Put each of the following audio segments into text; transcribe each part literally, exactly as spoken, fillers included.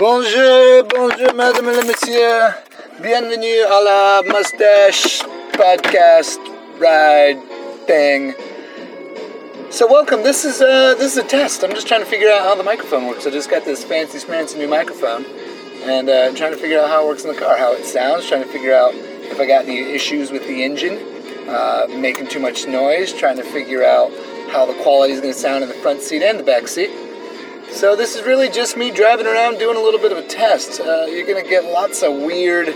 Bonjour, bonjour, mesdames et messieurs. Bienvenue à la Mustache Podcast Ride thing. So welcome. This is uh, this is a test. I'm just trying to figure out how the microphone works. I just got this fancy, fancy new microphone, and uh, trying to figure out how it works in the car, how it sounds. Trying to figure out if I got any issues with the engine, uh, making too much noise. Trying to figure out how the quality is going to sound in the front seat and the back seat. So this is really just me driving around doing a little bit of a test. Uh, you're going to get lots of weird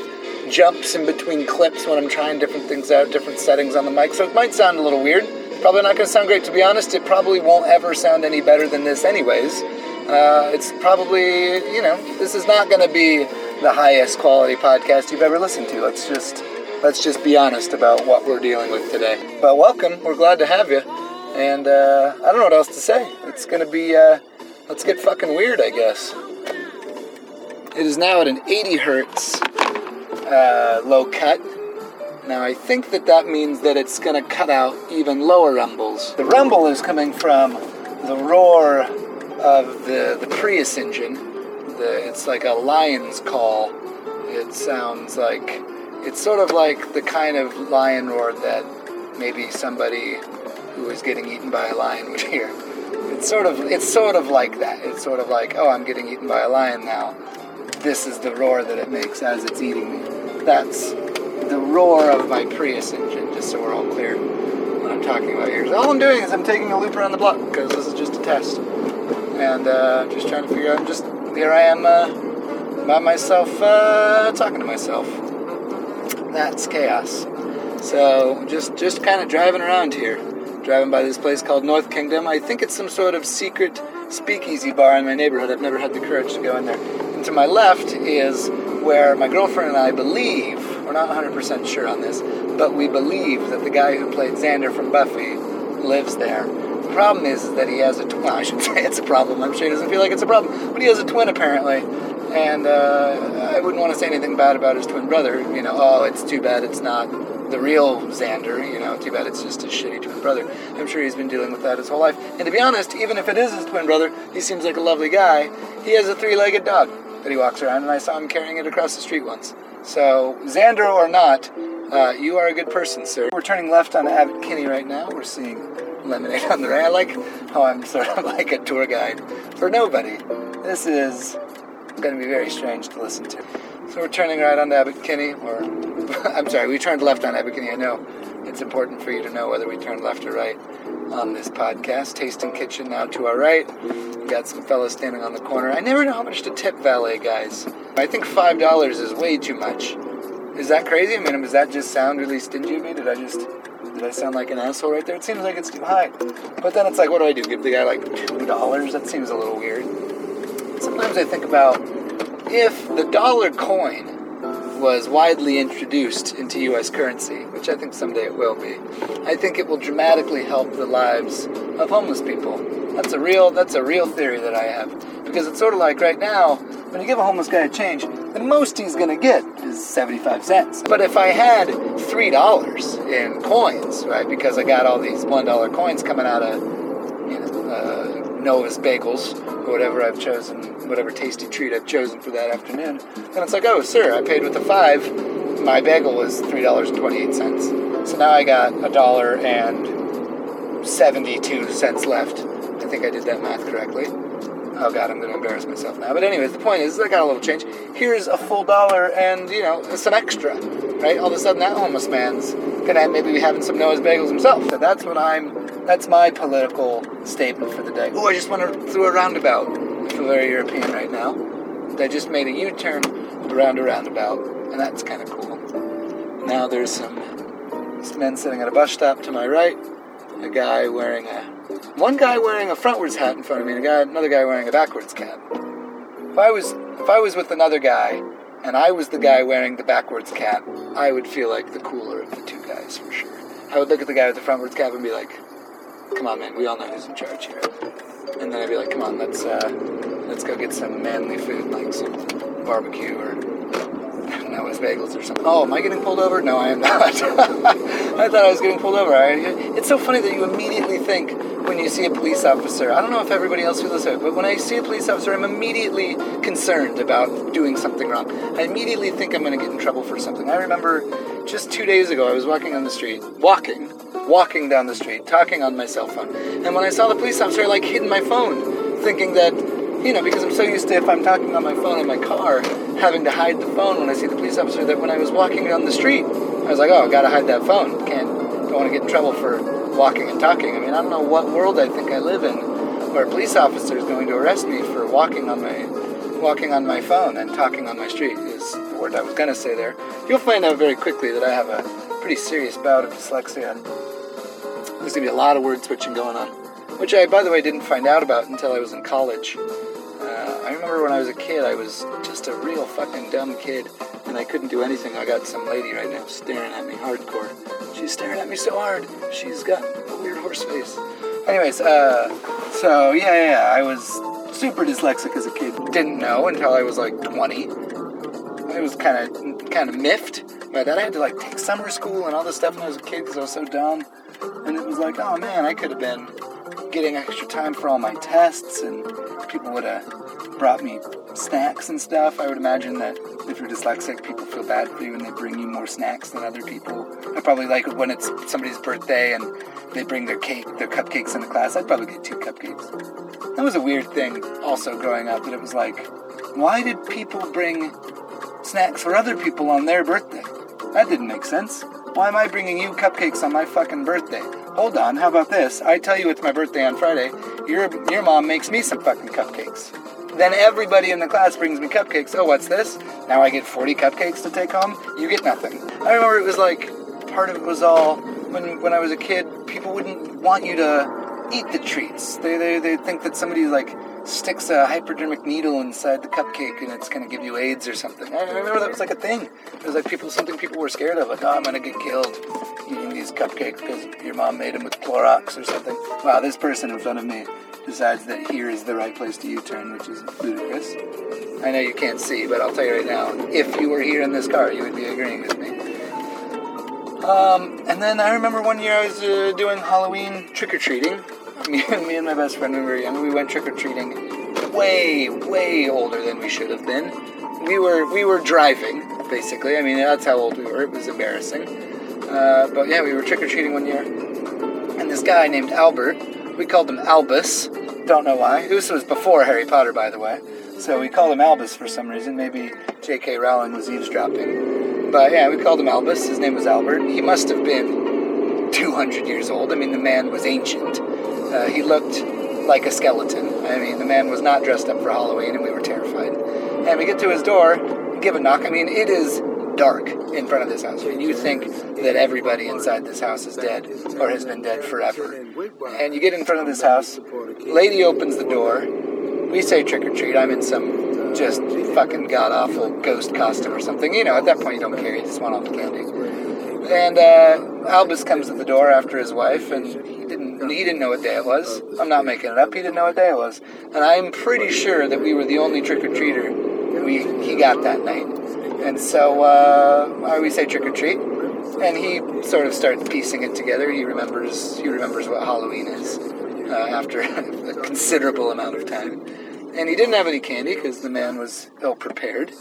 jumps in between clips when I'm trying different things out, different settings on the mic. So it might sound a little weird. Probably not going to sound great, to be honest. It probably won't ever sound any better than this anyways. Uh, it's probably, you know, this is not going to be the highest quality podcast you've ever listened to. Let's just, let's just be honest about what we're dealing with today. But welcome. We're glad to have you. And uh, I don't know what else to say. It's going to be... Uh, Let's get fucking weird, I guess. It is now at an eighty hertz uh, low cut. Now, I think that that means that it's going to cut out even lower rumbles. The rumble is coming from the roar of the, the Prius engine. The, it's like a lion's call. It sounds like... It's sort of like the kind of lion roar that maybe somebody who is getting eaten by a lion would hear. It's sort of, it's sort of like that. It's sort of like, oh, I'm getting eaten by a lion now. This is the roar that it makes as it's eating me. That's the roar of my Prius engine, just so we're all clear what I'm talking about here. All I'm doing is I'm taking a loop around the block, because this is just a test. And uh, just trying to figure out, just, here I am uh, by myself, uh, talking to myself. That's chaos. So, just, just kind of driving around here. Driving by this place called North Kingdom. I think it's some sort of secret speakeasy bar in my neighborhood. I've never had the courage to go in there. And to my left is where my girlfriend and I believe, we're not one hundred percent sure on this, but we believe that the guy who played Xander from Buffy lives there. The problem is that he has a twin. Well, I should say it's a problem. I'm sure he doesn't feel like it's a problem. But he has a twin, apparently. And uh, I wouldn't want to say anything bad about his twin brother. You know, oh, it's too bad it's not... the real Xander, you know, too bad it's just his shitty twin brother. I'm sure he's been dealing with that his whole life. And to be honest, even if it is his twin brother, he seems like a lovely guy. He has a three-legged dog that he walks around, and I saw him carrying it across the street once. So, Xander or not, uh, you are a good person, sir. We're turning left on Abbot Kinney right now. We're seeing Lemonade on the right. I like how I'm sort of like a tour guide for nobody. This is going to be very strange to listen to. So we're turning right on to Abbot Kinney, or, I'm sorry, we turned left on Abbot Kinney. I know it's important for you to know whether we turned left or right on this podcast. Tasting Kitchen now to our right. We got some fellas standing on the corner. I never know how much to tip valet guys. I think five dollars is way too much. Is that crazy? I mean, does that just sound really stingy to me? Did I just, did I sound like an asshole right there? It seems like it's too high. But then it's like, what do I do? Give the guy like two dollars? That seems a little weird. Sometimes I think about... if the dollar coin was widely introduced into U S currency, which I think someday it will be, I think it will dramatically help the lives of homeless people. That's a real that's a real theory that I have. Because it's sort of like right now, when you give a homeless guy a change, the most he's going to get is seventy-five cents. But if I had three dollars in coins, right, because I got all these one dollar coins coming out of, you know, uh, Noah's bagels, or whatever I've chosen, whatever tasty treat I've chosen for that afternoon. And it's like, oh, sir, I paid with a five. My bagel was three dollars and twenty-eight cents. So now I got a dollar and seventy-two cents left. I think I did that math correctly. Oh, God, I'm going to embarrass myself now. But anyways, the point is, I got a little change. Here's a full dollar and, you know, it's an extra, right? All of a sudden, that homeless man's going to maybe be having some Noah's bagels himself. So that's what I'm... That's my political statement for the day. Oh, I just went through a roundabout. I feel very European right now. I just made a U-turn around a roundabout, and that's kind of cool. Now there's some men sitting at a bus stop to my right. A guy wearing a... One guy wearing a frontwards hat in front of me, and a guy, another guy wearing a backwards cap. If I was, if I was with another guy, and I was the guy wearing the backwards cap, I would feel like the cooler of the two guys, for sure. I would look at the guy with the frontwards cap and be like... come on, man, we all know who's in charge here. And then I'd be like, come on, let's uh, let's go get some manly food, like some barbecue or Noah's Bagels or something. Oh, am I getting pulled over? No, I am not. I thought I was getting pulled over. I, it's so funny that you immediately think when you see a police officer. I don't know if everybody else feels this way, but when I see a police officer, I'm immediately concerned about doing something wrong. I immediately think I'm going to get in trouble for something. I remember just two days ago, I was walking on the street, walking, walking down the street, talking on my cell phone. And when I saw the police officer, I, like, hid my phone, thinking that, you know, because I'm so used to, if I'm talking on my phone in my car, having to hide the phone when I see the police officer, that when I was walking down the street, I was like, oh, I gotta hide that phone. Can't, don't want to get in trouble for walking and talking. I mean, I don't know what world I think I live in where a police officer is going to arrest me for walking on my walking on my phone and talking on my street, is the word I was going to say there. You'll find out very quickly that I have a pretty serious bout of dyslexia. There's going to be a lot of word switching going on, which I, by the way, didn't find out about until I was in college. Uh, I remember when I was a kid, I was just a real fucking dumb kid, and I couldn't do anything. I got some lady right now staring at me hardcore. She's staring at me so hard. She's got a weird horse face. Anyways, uh, so, yeah, yeah, I was super dyslexic as a kid. Didn't know until I was, like, twenty. I was kind of kind of miffed by that. I had to, like, take summer school and all this stuff when I was a kid because I was so dumb. And it was like, oh, man, I could have been getting extra time for all my tests, and people would have brought me snacks and stuff. I would imagine that if you're dyslexic, people feel bad for you and they bring you more snacks than other people. I probably, like, when it's somebody's birthday and they bring their cake, their cupcakes into class, I'd probably get two cupcakes. That was a weird thing also growing up, that it was like, why did people bring snacks for other people on their birthday? That didn't make sense. Why am I bringing you cupcakes on my fucking birthday? Hold on, how about this? I tell you it's my birthday on Friday. Your your mom makes me some fucking cupcakes. Then everybody in the class brings me cupcakes. Oh, what's this? Now I get forty cupcakes to take home? You get nothing. I remember it was like, part of it was all, when when I was a kid, people wouldn't want you to eat the treats. They they they think that somebody, like, sticks a hypodermic needle inside the cupcake and it's going to give you AIDS or something. I remember that was like a thing. It was like people, something people were scared of. Like, oh, I'm going to get killed eating these cupcakes because your mom made them with Clorox or something. Wow, this person in front of me decides that here is the right place to U-turn, which is ludicrous. I know you can't see, but I'll tell you right now, if you were here in this car, you would be agreeing with me. Um, and then I remember one year I was uh, doing Halloween trick-or-treating. Me and my best friend, when we were young, we went trick-or-treating way, way older than we should have been. We were we were driving, basically. I mean, that's how old we were. It was embarrassing. Uh, but yeah, we were trick-or-treating one year. And this guy named Albert, we called him Albus. Don't know why. This was before Harry Potter, by the way. So we called him Albus for some reason. Maybe J K Rowling was eavesdropping. But yeah, we called him Albus. His name was Albert. He must have been two hundred years old. I mean, the man was ancient. Uh, he looked like a skeleton. I mean, the man was not dressed up for Halloween, and we were terrified. And we get to his door, give a knock. I mean, it is dark in front of this house. I mean, you think that everybody inside this house is dead or has been dead forever. And you get in front of this house, lady opens the door, we say trick or treat. I'm in some just fucking god-awful ghost costume or something. You know, at that point you don't care, you just want all the candy. And uh, Albus comes to the door after his wife, and he didn't he didn't know what day it was. I'm not making it up. He didn't know what day it was. And I'm pretty sure that we were the only trick-or-treater we he got that night. And so uh, we say trick-or-treat, and he sort of starts piecing it together. He remembers, he remembers what Halloween is uh, after a considerable amount of time. And he didn't have any candy because the man was ill-prepared.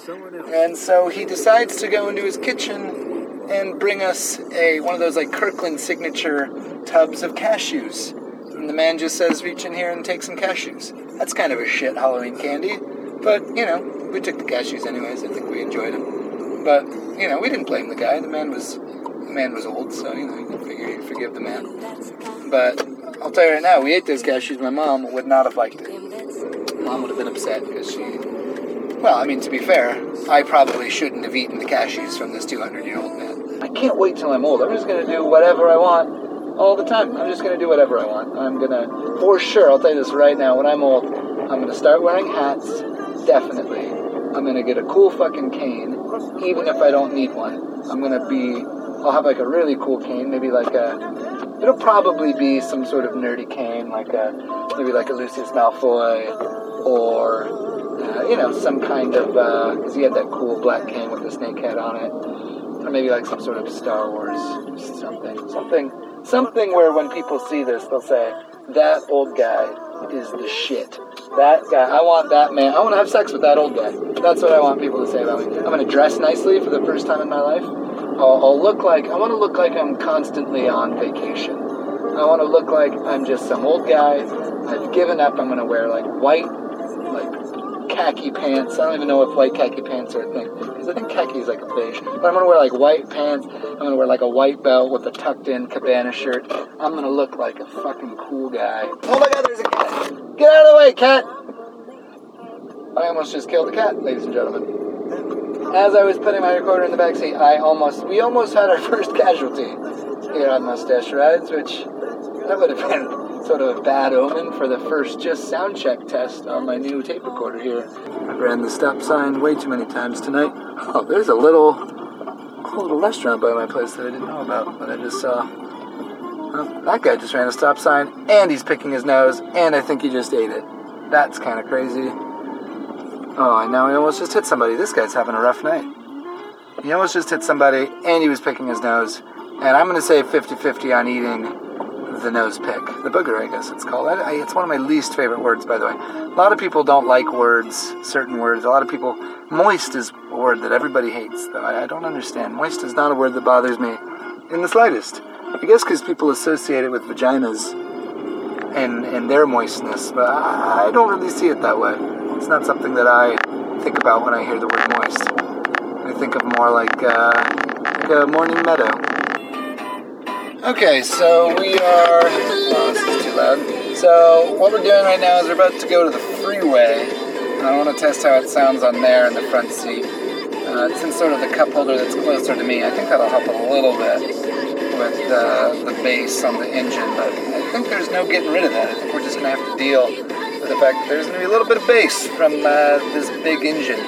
And so he decides to go into his kitchen and bring us a one of those, like, Kirkland signature tubs of cashews. And the man just says, reach in here and take some cashews. That's kind of a shit Halloween candy. But, you know, we took the cashews anyways. I think we enjoyed them. But, you know, we didn't blame the guy. The man was the man was old, so, you know, you can figure you'd forgive the man. But I'll tell you right now, we ate those cashews. My mom would not have liked it. Mom would have been upset because she... Well, I mean, to be fair, I probably shouldn't have eaten the cashews from this two hundred-year-old man. I can't wait till I'm old. I'm just going to do whatever I want all the time. I'm just going to do whatever I want. I'm going to, for sure, I'll tell you this right now, when I'm old, I'm going to start wearing hats, definitely. I'm going to get a cool fucking cane, even if I don't need one. I'm going to be, I'll have like a really cool cane, maybe like a, it'll probably be some sort of nerdy cane, like a, maybe like a Lucius Malfoy, or... uh, you know, some kind of, because uh, he had that cool black cane with the snake head on it, or maybe like some sort of Star Wars something, something, something where when people see this, they'll say, that old guy is the shit. That guy, I want that man. I want to have sex with that old guy. That's what I want people to say about me. I'm going to dress nicely for the first time in my life. I'll, I'll look like, I want to look like I'm constantly on vacation. I want to look like I'm just some old guy. I've given up. I'm going to wear like white, like khaki pants. I don't even know if white khaki pants are a thing, because I think khaki is like a beige. But I'm going to wear like white pants. I'm going to wear like a white belt with a tucked in cabana shirt. I'm going to look like a fucking cool guy. Oh my God, there's a cat. Get out of the way, cat. I almost just killed a cat, ladies and gentlemen. As I was putting my recorder in the backseat, I almost, we almost had our first casualty here on Mustache Rides, which that would have been sort of a bad omen for the first just sound check test on my new tape recorder here. I ran the stop sign way too many times tonight. Oh, there's a little, a little restaurant by my place that I didn't know about, but I just saw. Well, that guy just ran a stop sign, and he's picking his nose, and I think he just ate it. That's kind of crazy. Oh, and now he almost just hit somebody. This guy's having a rough night. He almost just hit somebody, and he was picking his nose. And I'm going to say fifty-fifty on eating the nose pick. The booger, I guess it's called. I, I, it's one of my least favorite words, by the way. A lot of people don't like words, certain words. A lot of people... Moist is a word that everybody hates, though. I, I don't understand. Moist is not a word that bothers me in the slightest. I guess because people associate it with vaginas and, and their moistness. But I, I don't really see it that way. It's not something that I think about when I hear the word moist. I think of more like, uh, like a morning meadow. Okay, so we are... Oh, this is too loud. So what we're doing right now is we're about to go to the freeway. And I want to test how it sounds on there in the front seat. Uh, it's in sort of the cup holder that's closer to me. I think that'll help a little bit with uh, the bass on the engine. But I think there's no getting rid of that. I think we're just going to have to deal... the fact that there's going to be a little bit of bass from uh, this big engine.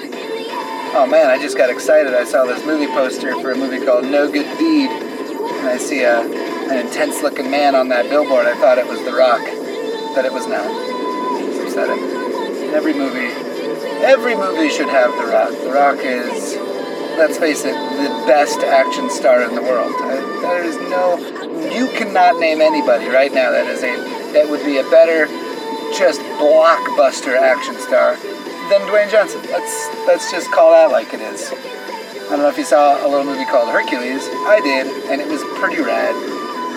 Oh man, I just got excited. I saw this movie poster for a movie called No Good Deed, and I see a, an intense looking man on that billboard. I thought it was The Rock, but it was not. It's upsetting. Every movie, every movie should have The Rock. The Rock is, let's face it, the best action star in the world. I, there is no, you cannot name anybody right now that is a, that would be a better, just blockbuster action star than Dwayne Johnson. Let's let's just call that like it is. I don't know if you saw a little movie called Hercules. I did, and it was pretty rad.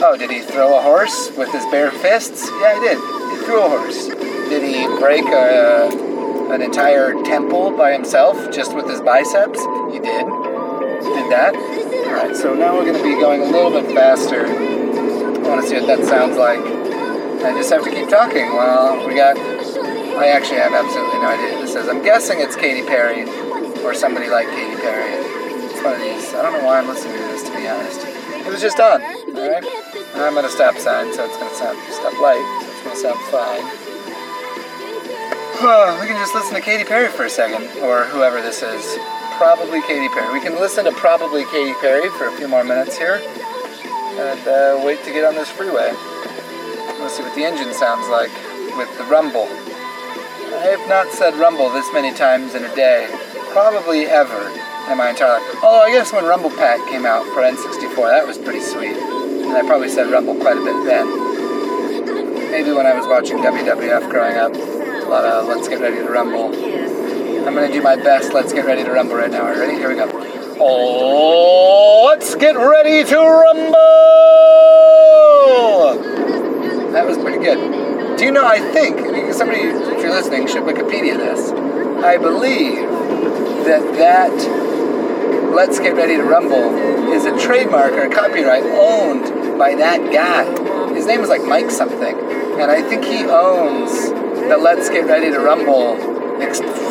Oh, did he throw a horse with his bare fists? Yeah, he did. He threw a horse. Did he break a, an entire temple by himself just with his biceps? He did. He did that. All right, so now we're going to be going a little bit faster. I want to see what that sounds like. I just have to keep talking. Well, we got... I actually have absolutely no idea what this is. I'm guessing it's Katy Perry or somebody like Katy Perry. It's one of these. I don't know why I'm listening to this, to be honest. It was just on, all right? I'm at a stop sign, so it's going to sound stop light, so it's going to sound fine. Oh, we can just listen to Katy Perry for a second, or whoever this is. Probably Katy Perry. We can listen to probably Katy Perry for a few more minutes here and uh, wait to get on this freeway. Let's see what the engine sounds like with the rumble. I have not said rumble this many times in a day, probably ever, in my entire life. Although I guess when Rumble Pack came out for N sixty-four, that was pretty sweet. And I probably said rumble quite a bit then. Maybe when I was watching W W F growing up, a lot of Let's Get Ready to Rumble. I'm going to do my best Let's Get Ready to Rumble right now. Are you ready? Here we go. Oh, let's get ready to rumble! That was pretty good. Do you know, I think, somebody, if you're listening, should Wikipedia this. I believe that that Let's Get Ready to Rumble is a trademark or a copyright owned by that guy. His name is like Mike something. And I think he owns the Let's Get Ready to Rumble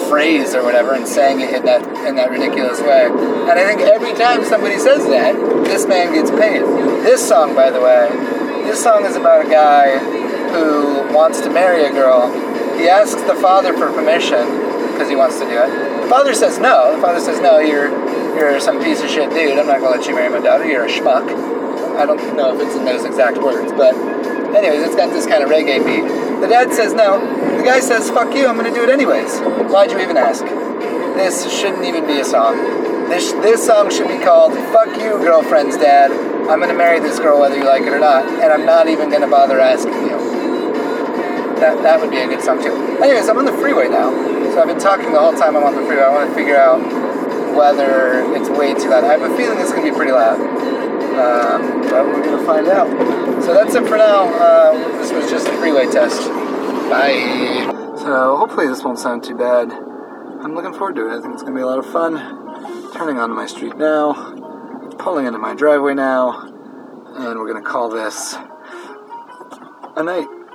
phrase or whatever and sang it in that, in that ridiculous way. And I think every time somebody says that, this man gets paid. This song, by the way, This song is about a guy who wants to marry a girl. He asks the father for permission because he wants to do it. The father says no. The father says, no, you're you're some piece of shit dude. I'm not going to let you marry my daughter. You're a schmuck. I don't know if it's in those exact words, but Anyways, it's got this kind of reggae beat. The dad says no. The guy says, fuck you, I'm going to do it anyways. Why'd you even ask? This shouldn't even be a song. This this song should be called, Fuck You, Girlfriend's Dad. I'm going to marry this girl whether you like it or not, and I'm not even going to bother asking you. That that would be a good song, too. Anyways, I'm on the freeway now. So I've been talking the whole time I'm on the freeway. I want to figure out whether it's way too loud. I have a feeling it's going to be pretty loud. Um, but we're going to find out. So that's it for now. Uh, this was just a freeway test. Bye. So hopefully this won't sound too bad. I'm looking forward to it. I think it's going to be a lot of fun. Turning onto my street now. Pulling into my driveway now. And we're going to call this a night.